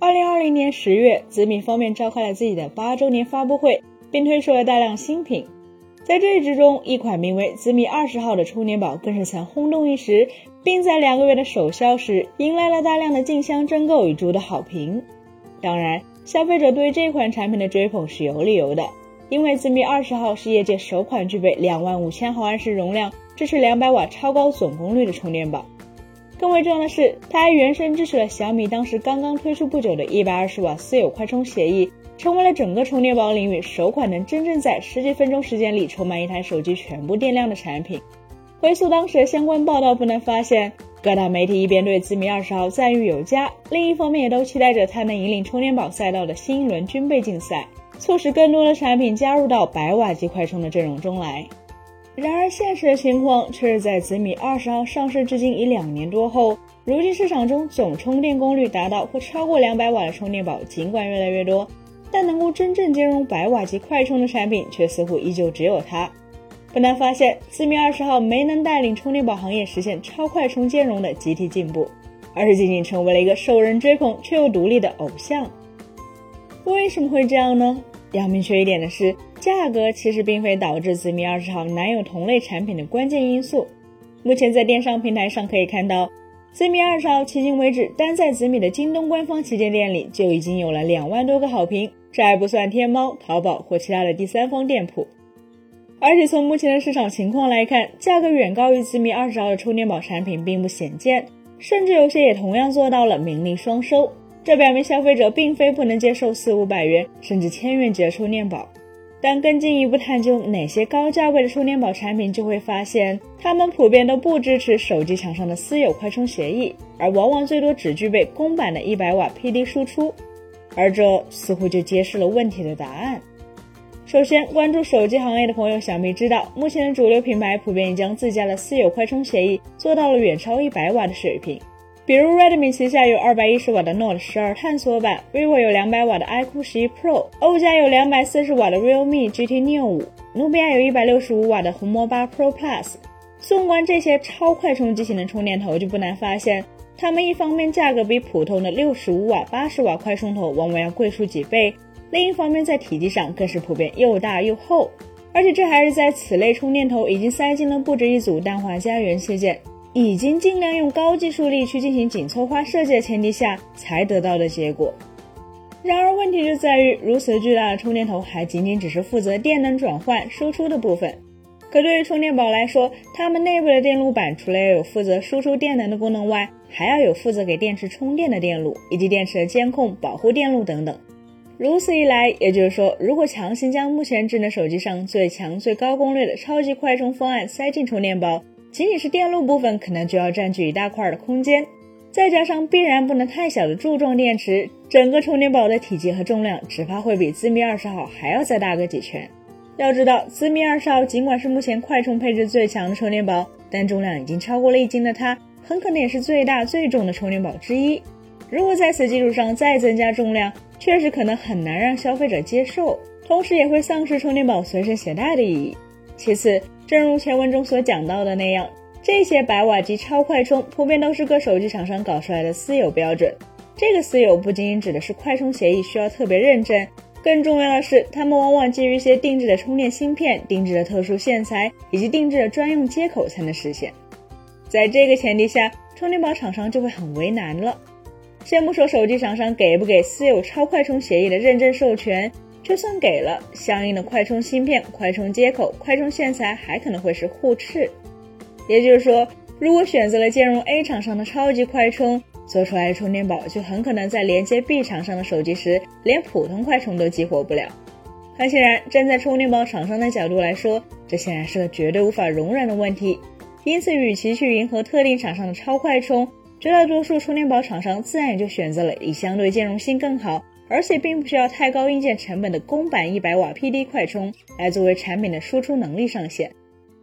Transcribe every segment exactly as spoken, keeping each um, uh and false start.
二零二零年十月，紫米方面召开了自己的八周年发布会，并推出了大量新品。在这之中，一款名为紫米二十号的充电宝更是曾轰动一时，并在两个月的首销时迎来了大量的竞相争购与猪的好评。当然，消费者对这款产品的追捧是有理由的，因为紫米二十号是业界首款具备两万五千毫安时容量、支持两百瓦超高总功率的充电宝。更为重要的是，它还原生支持了小米当时刚刚推出不久的一百二十瓦私有快充协议，成为了整个充电宝领域首款能真正在十几分钟时间里充满一台手机全部电量的产品。回溯当时的相关报道，不难发现，各大媒体一边对紫米二十号赞誉有加，另一方面也都期待着它能引领充电宝赛道的新一轮军备竞赛，促使更多的产品加入到百瓦级快充的阵容中来。然而现实的情况却是，在紫米二十号上市至今已两年多后，如今市场中总充电功率达到或超过两百瓦的充电宝尽管越来越多，但能够真正兼容百瓦级快充的产品却似乎依旧只有它。不难发现，紫米二十号没能带领充电宝行业实现超快充兼容的集体进步，而是仅仅成为了一个受人追捧却又独立的偶像。为什么会这样呢？要明确一点的是，价格其实并非导致紫米二十号难有同类产品的关键因素。目前在电商平台上可以看到，紫米二十号迄今为止单在紫米的京东官方旗舰店里就已经有了两万多个好评，这还不算天猫、淘宝或其他的第三方店铺。而且从目前的市场情况来看，价格远高于紫米二十号的充电宝产品并不鲜见，甚至有些也同样做到了名利双收，这表明消费者并非不能接受四五百元甚至千元级的充电宝。但更进一步探究哪些高价位的充电宝产品，就会发现它们普遍都不支持手机厂商的私有快充协议，而往往最多只具备公版的一百瓦 P D 输出，而这似乎就揭示了问题的答案。首先，关注手机行业的朋友想必知道，目前的主流品牌普遍已将自家的私有快充协议做到了远超一百瓦的水平，比如 Redmi 旗下有二百一十瓦的 Note 十二探索版， vivo 有两百瓦的 iQOO 十一 Pro， 欧家有两百四十瓦的 Realme G T Neo 五， 努比亚有一百六十五瓦的红魔八 Pro Plus。 纵观这些超快充机型的充电头，就不难发现，它们一方面价格比普通的六十五瓦、八十瓦快充头往往要贵出几倍，另一方面在体积上更是普遍又大又厚，而且这还是在此类充电头已经塞进了不止一组氮化镓元器件，已经尽量用高技术力去进行紧凑化设计的前提下才得到的结果。然而问题就在于，如此巨大的充电头还仅仅只是负责电能转换输出的部分。可对于充电宝来说，它们内部的电路板除了要有负责输出电能的功能外，还要有负责给电池充电的电路，以及电池的监控、保护电路等等。如此一来，也就是说，如果强行将目前智能手机上最强最高功率的超级快充方案塞进充电宝，仅仅是电路部分可能就要占据一大块的空间，再加上必然不能太小的柱状电池，整个充电宝的体积和重量只怕会比紫米二十号还要再大个几圈。要知道，紫米二十号尽管是目前快充配置最强的充电宝，但重量已经超过了一斤的它，很可能也是最大最重的充电宝之一。如果在此基础上再增加重量，确实可能很难让消费者接受，同时也会丧失充电宝随身携带的意义。其次，正如前文中所讲到的那样，这些百瓦级超快充普遍都是各手机厂商搞出来的私有标准。这个私有不仅仅指的是快充协议需要特别认证，更重要的是，它们往往基于一些定制的充电芯片、定制的特殊线材以及定制的专用接口才能实现。在这个前提下，充电宝厂商就会很为难了。先不说手机厂商给不给私有超快充协议的认证授权，就算给了，相应的快充芯片、快充接口、快充线材还可能会是互斥。也就是说，如果选择了兼容 A 厂商的超级快充，做出来的充电宝就很可能在连接 B 厂商的手机时，连普通快充都激活不了。很显然，站在充电宝厂商的角度来说，这显然是个绝对无法容忍的问题。因此，与其去迎合特定厂商的超快充，绝大多数充电宝厂商自然也就选择了以相对兼容性更好，而且并不需要太高硬件成本的公版一百瓦 P D 快充来作为产品的输出能力上限。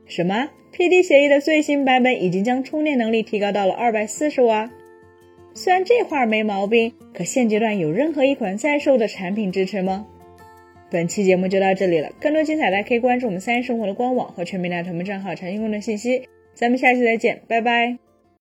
什么 ？P D 协议的最新版本已经将充电能力提高到了二百四十瓦？虽然这块没毛病，可现阶段有任何一款在售的产品支持吗？本期节目就到这里了，更多精彩大家可以关注我们三一生活的官网和全民大团们账号查询更多信息。咱们下期再见，拜拜。